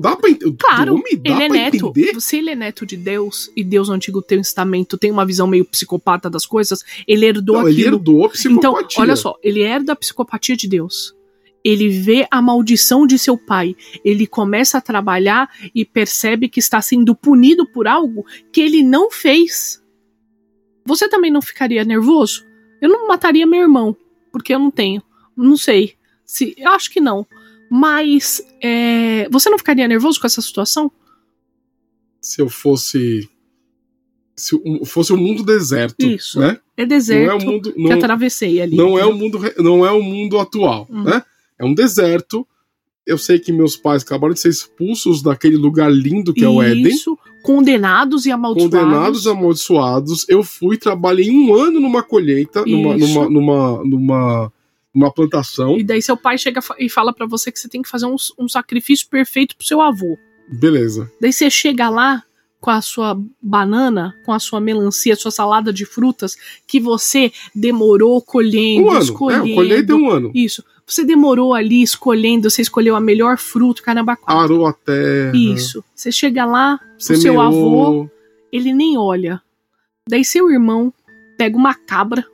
Dá pra entender. Claro, homem, dá ele é pra neto. Entender? Se ele é neto de Deus, e Deus no Antigo Testamento tem uma visão meio psicopata das coisas, ele herdou Não, aquilo. Ele herdou a psicopatia. Então, olha só, ele herda a psicopatia de Deus. Ele vê a maldição de seu pai. Ele começa a trabalhar e percebe que está sendo punido por algo que ele não fez. Você também não ficaria nervoso? Eu não mataria meu irmão, porque eu não tenho. Não sei. Se, eu acho que não. Mas é, você não ficaria nervoso com essa situação? Se eu fosse... Se fosse um mundo deserto. Isso. Né? É deserto não é o mundo, não, que atravessei ali. Não é o mundo, não é o mundo atual, uhum. Né? É um deserto. Eu sei que meus pais acabaram de ser expulsos daquele lugar lindo que Isso, é o Éden. Isso, condenados e amaldiçoados. Condenados e amaldiçoados. Eu fui, trabalhei um ano numa colheita, numa, numa, numa, numa, numa plantação. E daí seu pai chega e fala pra você que você tem que fazer um, um sacrifício perfeito pro seu avô. Beleza. Daí você chega lá com a sua banana, com a sua melancia, sua salada de frutas, que você demorou colhendo, um ano, escolhendo. É, colheita é um ano. Isso. Você demorou ali escolhendo, você escolheu a melhor fruta, caramba. Arou a terra. Isso. Você chega lá, o seu avô, ele nem olha. Daí seu irmão pega uma cabra.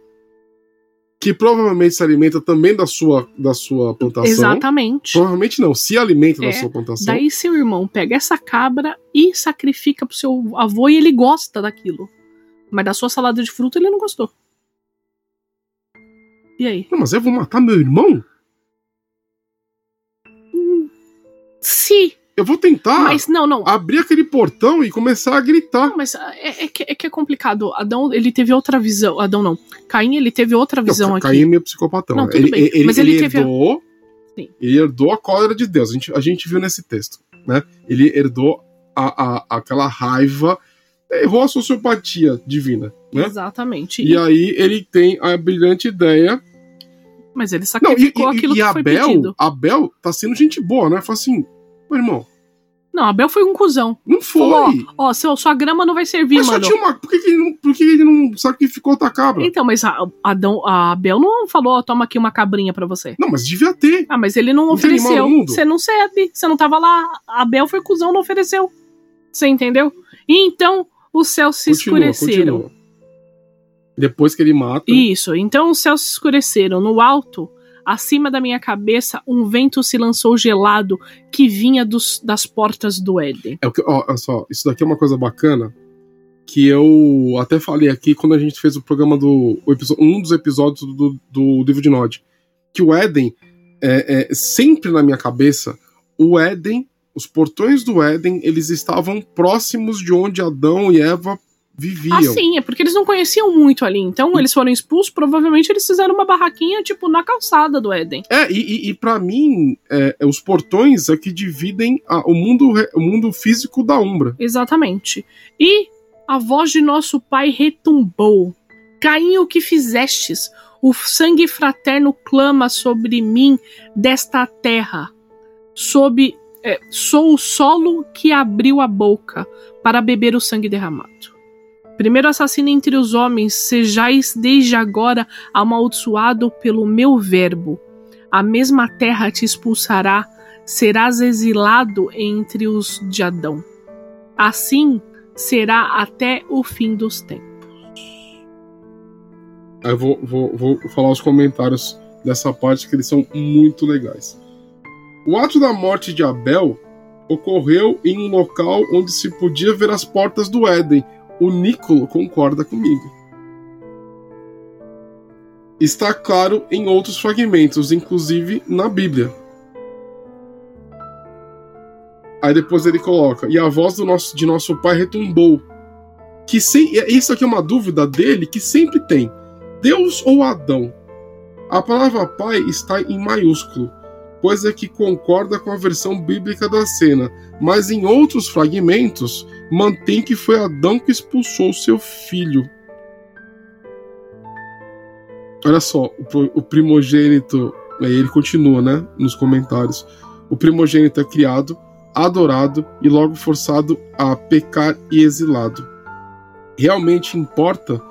Que provavelmente se alimenta também da sua, da sua plantação. Exatamente. Provavelmente não, se alimenta é, da sua plantação. Daí seu irmão pega essa cabra e sacrifica pro seu avô e ele gosta daquilo. Mas da sua salada de fruta ele não gostou. E aí? Não, mas eu vou matar meu irmão? Hum, sim. Eu vou tentar mas, não, não. abrir aquele portão e começar a gritar. Não, mas é, é, que, é que é complicado. Adão, ele teve outra visão. Adão, não. Caim, ele teve outra visão não, Caim aqui. Caim é meio psicopatão. Não, ele, ele, ele, mas ele, ele teve... herdou... Sim. Ele herdou a cólera de Deus. A gente, a gente viu nesse texto, né? Ele herdou a, a, aquela raiva... Errou a sociopatia divina, né? Exatamente. E, e aí ele tem a brilhante ideia... Mas ele sacrificou não, e, e, aquilo e que Abel, foi pedido. E Abel tá sendo gente boa, né? Fala assim... Ô, irmão. Não, Abel foi um cuzão. Não foi. Ó, oh, oh, sua grama não vai servir, mas mano. Mas só tinha uma... Por que, que, ele, não, por que ele não sacrificou outra cabra? Então, mas a, Adão, a Abel não falou, ó, toma aqui uma cabrinha pra você. Não, mas devia ter. Ah, mas ele não, não ofereceu. Você não sabe. Você não tava lá. Abel foi cuzão, não ofereceu. Você entendeu? E então, os céus se continua, escureceram. Continua. Depois que ele mata... Isso. Então, os céus se escureceram. No alto... Acima da minha cabeça, um vento se lançou gelado que vinha dos, das portas do Éden. É, ó, olha só, isso daqui é uma coisa bacana que eu até falei aqui quando a gente fez o programa do o episódio, um dos episódios do, do livro de Nod, que o Éden é, é, sempre na minha cabeça, o Éden, os portões do Éden, eles estavam próximos de onde Adão e Eva viviam. Ah, sim, é porque eles não conheciam muito ali, então e... eles foram expulsos, provavelmente eles fizeram uma barraquinha, tipo, na calçada do Éden. É, e, e, e pra mim, é, os portões é que dividem a, o, mundo, o mundo físico da Umbra. Exatamente. E... a voz de nosso pai retumbou. Caim, o que fizestes? O sangue fraterno clama sobre mim desta terra. Sob, é, sou o solo que abriu a boca para beber o sangue derramado. Primeiro assassino entre os homens, sejais desde agora amaldiçoado pelo meu verbo. A mesma terra te expulsará, serás exilado entre os de Adão. Assim... será até o fim dos tempos. Eu vou, vou, vou falar os comentários dessa parte, que eles são muito legais. O ato da morte de Abel ocorreu em um local onde se podia ver as portas do Éden. O Nicolo concorda comigo. Está claro em outros fragmentos, inclusive na Bíblia. Aí depois ele coloca, e a voz do nosso, de nosso pai retumbou. Que sem, isso aqui é uma dúvida dele que sempre tem. Deus ou Adão? A palavra pai está em maiúsculo, coisa que concorda com a versão bíblica da cena, mas em outros fragmentos mantém que foi Adão que expulsou seu filho. Olha só, o, o primogênito, aí ele continua, né, nos comentários. O primogênito é criado, adorado e logo forçado a pecar e exilado. Realmente importa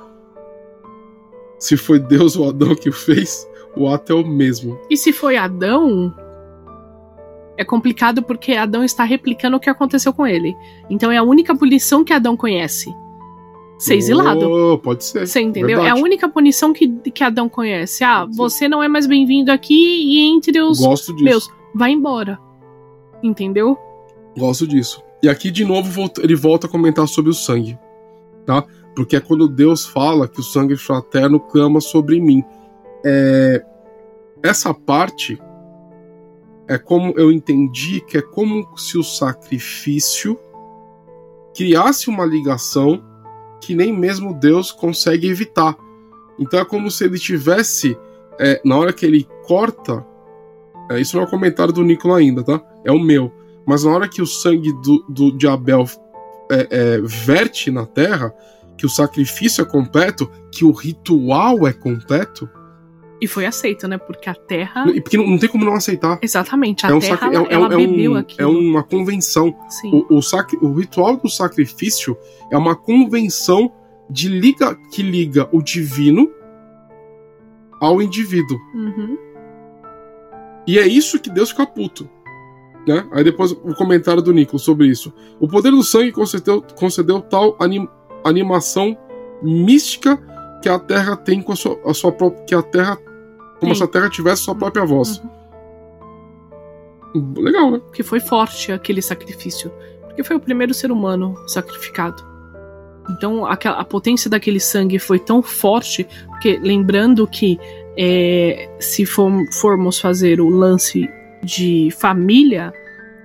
se foi Deus ou Adão que o fez? O ato é o mesmo. E se foi Adão, é complicado porque Adão está replicando o que aconteceu com ele. Então é a única punição que Adão conhece. Ser exilado. Oh, pode ser. Você entendeu? Verdade. É a única punição que, que Adão conhece. Ah, pode você ser. Não é mais bem-vindo aqui e entre os Gosto disso. meus. Vai embora. Entendeu? Gosto disso. E aqui de novo ele volta a comentar sobre o sangue, tá? Porque é quando Deus fala que o sangue fraterno clama sobre mim. É... Essa parte é como eu entendi que é como se o sacrifício criasse uma ligação que nem mesmo Deus consegue evitar. Então é como se ele tivesse, é, na hora que ele corta, é, isso não é um comentário do Nicolo ainda, tá? É o meu. Mas na hora que o sangue do, do, de Abel é, é, verte na terra, que o sacrifício é completo, que o ritual é completo... E foi aceito, né? Porque a terra... E porque não, não tem como não aceitar. Exatamente. A é um terra, sacri... ela, é, ela é bebeu um, aquilo. É uma convenção. Sim. O, o, sacri... o ritual do sacrifício é uma convenção de liga... que liga o divino ao indivíduo. Uhum. E é isso que Deus fica puto. Né? Aí depois o comentário do Nicolas sobre isso. O poder do sangue concedeu, concedeu tal anim, animação mística que a Terra tem com a sua, a sua própria... Que a Terra... Como Sim. se a Terra tivesse sua própria voz. Uhum. Legal, né? Porque foi forte aquele sacrifício. Porque foi o primeiro ser humano sacrificado. Então a, a potência daquele sangue foi tão forte, porque lembrando que é, se for, formos fazer o lance... de família,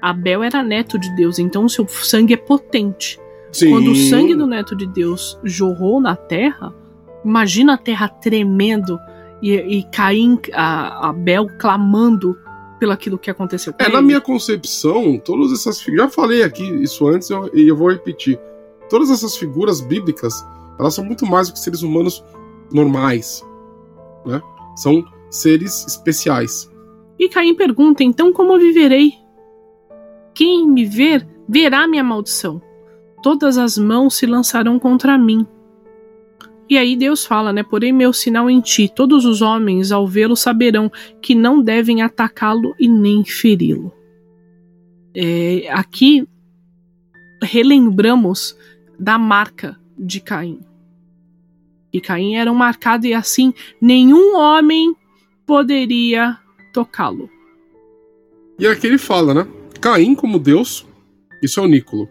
Abel era neto de Deus, então seu sangue é potente. Sim. Quando o sangue do neto de Deus jorrou na terra, imagina a terra tremendo e, e Caim, a, Abel clamando pelo aquilo que aconteceu com é, ele. Na minha concepção, todas essas figuras, já falei aqui isso antes e eu, eu vou repetir, todas essas figuras bíblicas, elas são muito mais do que seres humanos normais, né? São seres especiais. E Caim pergunta, então como eu viverei? Quem me ver, verá minha maldição. Todas as mãos se lançarão contra mim. E aí Deus fala, né? Porém meu sinal em ti, todos os homens ao vê-lo saberão que não devem atacá-lo e nem feri-lo. É, aqui relembramos da marca de Caim. E Caim era um marcado e assim nenhum homem poderia... tocá-lo. E aqui ele fala, né? Caim como Deus, isso é o Nicolo,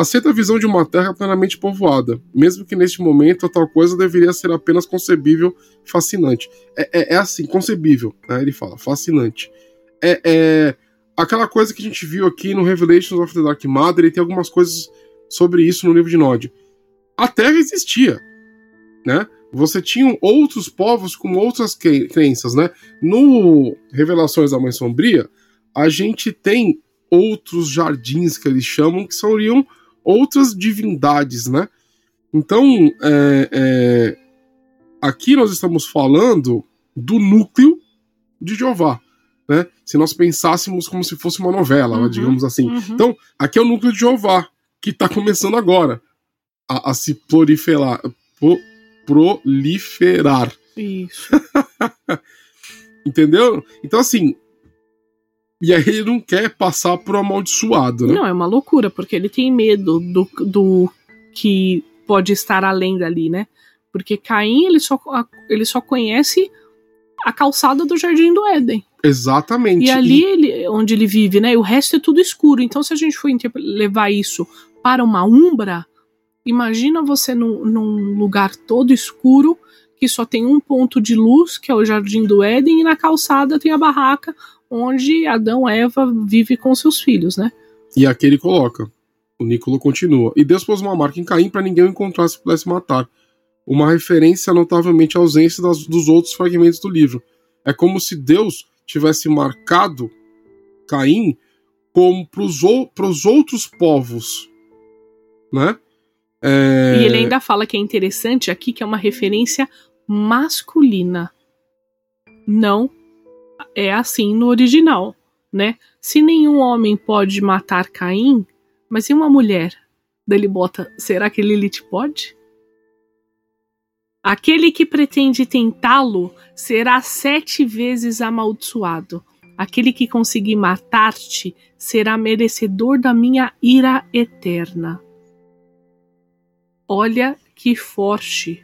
aceita a visão de uma terra plenamente povoada, mesmo que neste momento a tal coisa deveria ser apenas concebível, fascinante. É, é, é assim, concebível, né? Ele fala, fascinante. É, é aquela coisa que a gente viu aqui no Revelations of the Dark Mother, e tem algumas coisas sobre isso no livro de Nod. A terra existia, né? Você tinha outros povos com outras crenças, né? No Revelações da Mãe Sombria, a gente tem outros jardins que eles chamam, que seriam outras divindades, né? Então, é, é, aqui nós estamos falando do núcleo de Jeová, né? Se nós pensássemos como se fosse uma novela, uhum, digamos assim. Uhum. Então, aqui é o núcleo de Jeová, que está começando agora a, a se proliferar... Pro, proliferar. Isso. Entendeu? Então, assim... E aí ele não quer passar por amaldiçoado, né? Não, é uma loucura, porque ele tem medo do, do que pode estar além dali, né? Porque Caim, ele só, ele só conhece a calçada do Jardim do Éden. Exatamente. E ali, e... Ele, onde ele vive, né? E o resto é tudo escuro. Então, se a gente for levar isso para uma umbra, imagina você num, num lugar todo escuro, que só tem um ponto de luz, que é o Jardim do Éden, e na calçada tem a barraca... onde Adão e Eva vivem com seus filhos, né? E aqui ele coloca. O Nicolo continua. E Deus pôs uma marca em Caim para ninguém o encontrar se pudesse matar. Uma referência notavelmente à ausência das, dos outros fragmentos do livro. É como se Deus tivesse marcado Caim como para os outros povos, né? É... E ele ainda fala que é interessante aqui que é uma referência masculina. Não é assim no original, né? Se nenhum homem pode matar Caim, mas e uma mulher? Daí ele bota, será que Lilith pode? Aquele que pretende tentá-lo será sete vezes amaldiçoado. Aquele que conseguir matar-te será merecedor da minha ira eterna. Olha que forte.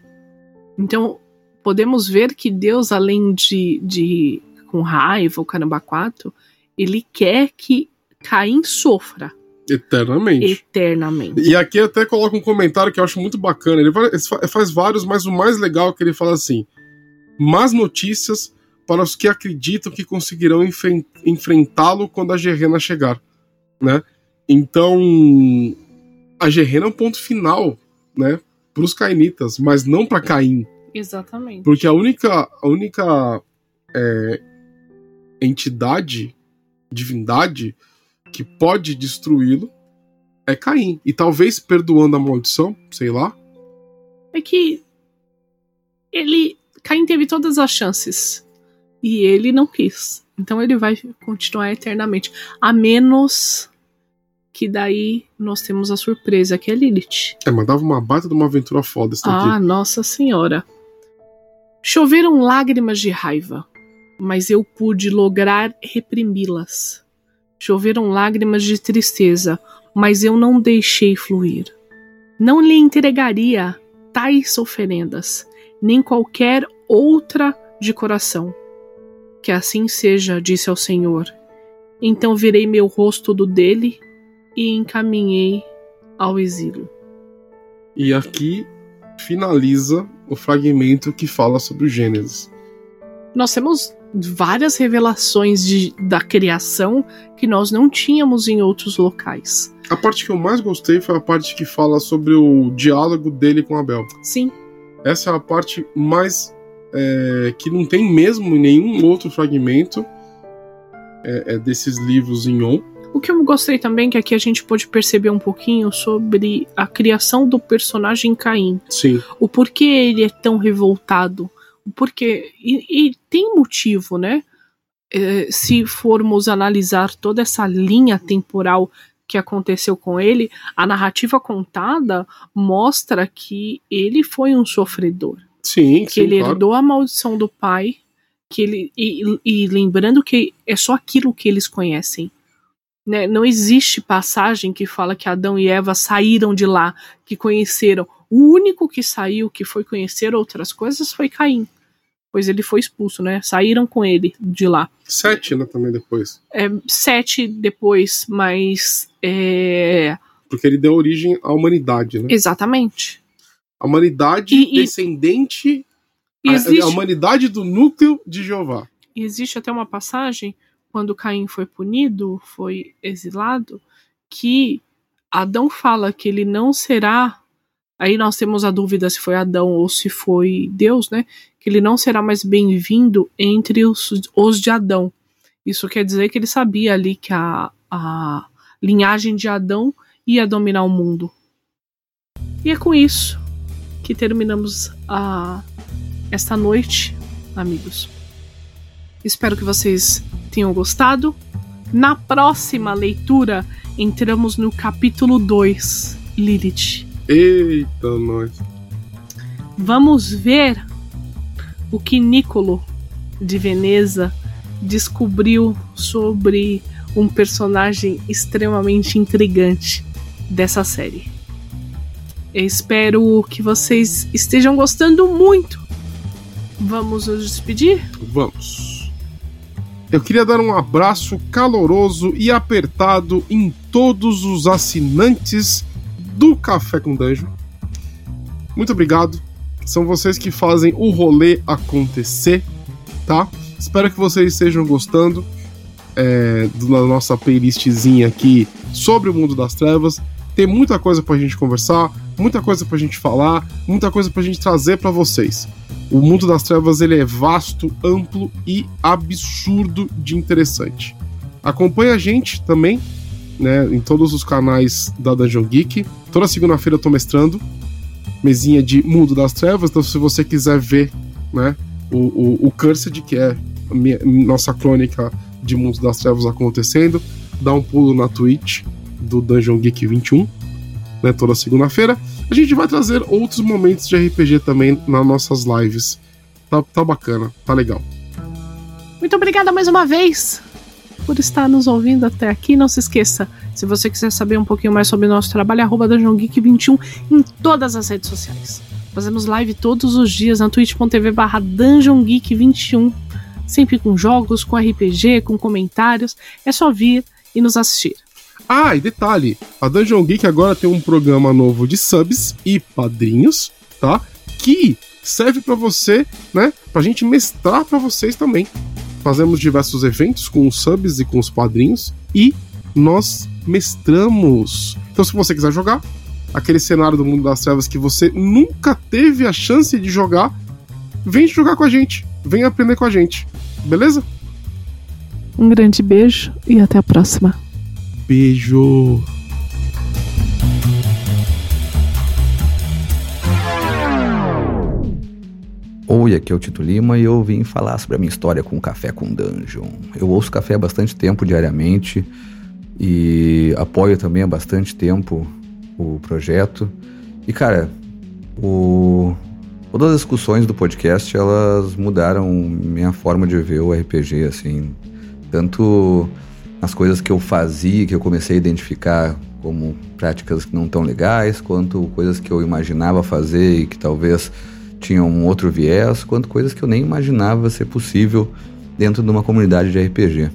Então, podemos ver que Deus, além de... de com raiva, o caramba quatro, ele quer que Caim sofra. Eternamente. Eternamente. E aqui até coloca um comentário que eu acho muito bacana. Ele faz vários, mas o mais legal é que ele fala assim: más notícias para os que acreditam que conseguirão enfre- enfrentá-lo quando a Gehenna chegar, né? Então, a Gehenna é um ponto final, né? Para os cainitas, mas não para Caim. Exatamente. Porque a única, a única é, entidade, divindade, que pode destruí-lo é Caim. E talvez perdoando a maldição, sei lá. É que ele, Caim teve todas as chances e ele não quis. Então ele vai continuar eternamente. A menos que daí nós temos a surpresa, que é Lilith. É, mandava uma baita de uma aventura foda isso daqui. Ah, nossa senhora. Choveram lágrimas de raiva, mas eu pude lograr reprimi-las. Choveram lágrimas de tristeza, mas eu não deixei fluir. Não lhe entregaria tais oferendas, nem qualquer outra de coração. Que assim seja, disse ao Senhor. Então virei meu rosto do dele e encaminhei ao exílio. E aqui finaliza o fragmento que fala sobre o Gênesis. Nós temos várias revelações de, da criação que nós não tínhamos em outros locais. A parte que eu mais gostei foi a parte que fala sobre o diálogo dele com Abel. Sim. Essa é a parte mais... É, que não tem mesmo em nenhum outro fragmento é, é desses livros em on. O que eu gostei também, que aqui a gente pôde perceber um pouquinho sobre a criação do personagem Caim. Sim. O porquê ele é tão revoltado. Porque, e, e tem motivo, né? Eh, se formos analisar toda essa linha temporal que aconteceu com ele, a narrativa contada mostra que ele foi um sofredor. Sim, que sim, ele claro. Herdou a maldição do pai, que ele, e, e lembrando que é só aquilo que eles conhecem. Né? Não existe passagem que fala que Adão e Eva saíram de lá, que conheceram. O único que saiu, que foi conhecer outras coisas, foi Caim. Pois ele foi expulso, né? Saíram com ele de lá. Sete, né, também depois. É, sete depois, mas é, porque ele deu origem à humanidade, né? Exatamente. A humanidade e, e... descendente... E existe... a, a humanidade do núcleo de Jeová. E existe até uma passagem, quando Caim foi punido, foi exilado, que Adão fala que ele não será... Aí nós temos a dúvida se foi Adão ou se foi Deus, né? Que ele não será mais bem-vindo entre os, os de Adão. Isso quer dizer que ele sabia ali que a, a linhagem de Adão ia dominar o mundo. E é com isso que terminamos a... esta noite, amigos. Espero que vocês tenham gostado. Na próxima leitura, entramos no capítulo dois, Lilith. Eita, nós. Vamos ver o que Nicolo de Veneza descobriu sobre um personagem extremamente intrigante dessa série. Eu espero que vocês estejam gostando muito. Vamos nos despedir? Vamos. Eu queria dar um abraço caloroso e apertado em todos os assinantes do Café com Dungeon. Muito obrigado. São vocês que fazem o rolê acontecer, tá? Espero que vocês estejam gostando é, da nossa playlistzinha aqui sobre o mundo das trevas. Tem muita coisa pra gente conversar, muita coisa pra gente falar, muita coisa pra gente trazer pra vocês. O mundo das trevas, ele é vasto, amplo e absurdo de interessante. Acompanha a gente também, né, em todos os canais da Dungeon Geek. Toda segunda-feira eu tô mestrando mesinha de Mundo das Trevas, então se você quiser ver, né, o, o, o Cursed, que é a minha, nossa crônica de Mundo das Trevas acontecendo, dá um pulo na Twitch do Dungeon Geek vinte e um, né, toda segunda-feira. A gente vai trazer outros momentos de R P G também nas nossas lives. Tá, tá bacana, tá legal. Muito obrigada mais uma vez por estar nos ouvindo até aqui. Não se esqueça, se você quiser saber um pouquinho mais sobre o nosso trabalho, arroba Dungeon Geek vinte e um em todas as redes sociais. Fazemos live todos os dias na twitch.tv barra Dungeon Geek vinte e um, sempre com jogos, com R P G, com comentários. É só vir e nos assistir. Ah, e detalhe, a Dungeon Geek agora tem um programa novo de subs e padrinhos, tá? Que serve pra você, né? Pra gente mestrar pra vocês também. Fazemos diversos eventos com os subs e com os padrinhos e nós mestramos. Então, se você quiser jogar aquele cenário do Mundo das Trevas que você nunca teve a chance de jogar, vem jogar com a gente, vem aprender com a gente, beleza? Um grande beijo e até a próxima. Beijo. Oi, aqui é o Tito Lima e eu vim falar sobre a minha história com o Café com Dungeon. Eu ouço Café há bastante tempo diariamente e apoio também há bastante tempo o projeto. E cara, o... todas as discussões do podcast, elas mudaram minha forma de ver o R P G, assim, tanto... as coisas que eu fazia, que eu comecei a identificar como práticas não tão legais, quanto coisas que eu imaginava fazer e que talvez tinham um outro viés, quanto coisas que eu nem imaginava ser possível dentro de uma comunidade de R P G.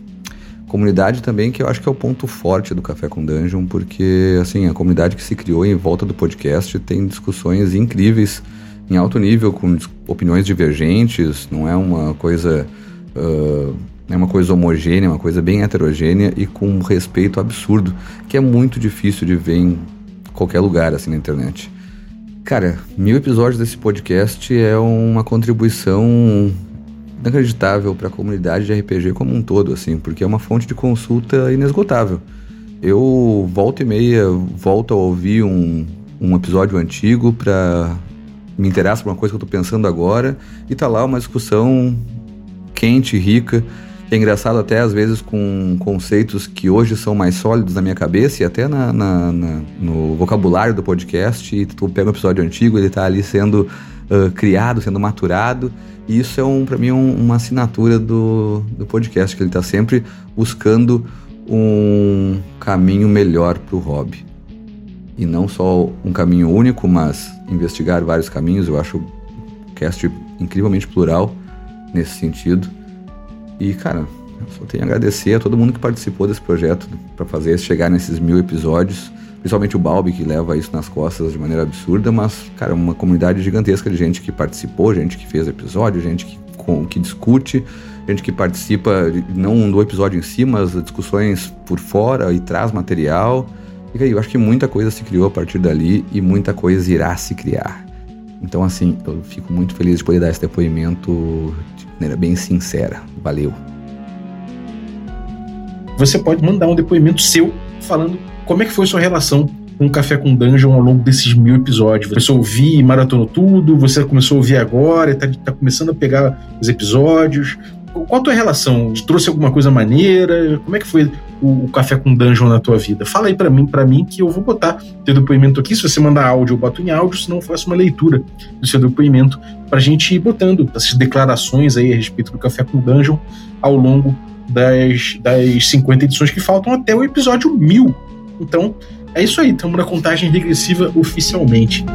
Comunidade também que eu acho que é o ponto forte do Café com Dungeon, porque assim, a comunidade que se criou em volta do podcast tem discussões incríveis em alto nível, com opiniões divergentes, não é uma coisa... Uh, É uma coisa homogênea, uma coisa bem heterogênea e com um respeito absurdo, que é muito difícil de ver em qualquer lugar, assim, na internet. Cara, mil episódios desse podcast é uma contribuição inacreditável para a comunidade de R P G como um todo, assim, porque é uma fonte de consulta inesgotável. Eu, volta e meia, volto a ouvir um, um episódio antigo para me interessar por uma coisa que eu tô pensando agora, e tá lá uma discussão quente, rica... É engraçado até às vezes com conceitos que hoje são mais sólidos na minha cabeça e até na, na, na, no vocabulário do podcast, e tu pega um episódio antigo, ele tá ali sendo uh, criado, sendo maturado, e isso é um, pra mim um, uma assinatura do, do podcast, que ele tá sempre buscando um caminho melhor pro hobby, e não só um caminho único, mas investigar vários caminhos. Eu acho o cast incrivelmente plural nesse sentido. E, cara, eu só tenho a agradecer a todo mundo que participou desse projeto para fazer chegar nesses mil episódios. principalmente o Balbi, que leva isso nas costas de maneira absurda, mas, cara, é uma comunidade gigantesca de gente que participou, gente que fez episódio, gente que, com, que discute, gente que participa, não do episódio em si, mas discussões por fora e traz material. E aí, eu acho que muita coisa se criou a partir dali e muita coisa irá se criar. Então, assim, eu fico muito feliz de poder dar esse depoimento de maneira bem sincera. Valeu. Você pode mandar um depoimento seu falando como é que foi sua relação com o Café com Dungeon ao longo desses mil episódios. Você ouviu e maratonou tudo, você começou a ouvir agora e tá, tá começando a pegar os episódios. Qual a tua relação? Trouxe alguma coisa maneira? Como é que foi o, o Café com Dungeon na tua vida? Fala aí pra mim, pra mim que eu vou botar teu depoimento aqui. Se você mandar áudio, eu boto em áudio, senão eu faço uma leitura do seu depoimento pra gente ir botando essas declarações aí a respeito do Café com Dungeon ao longo das, das cinquenta edições que faltam até o episódio mil. Então, é isso aí. Estamos na contagem regressiva oficialmente.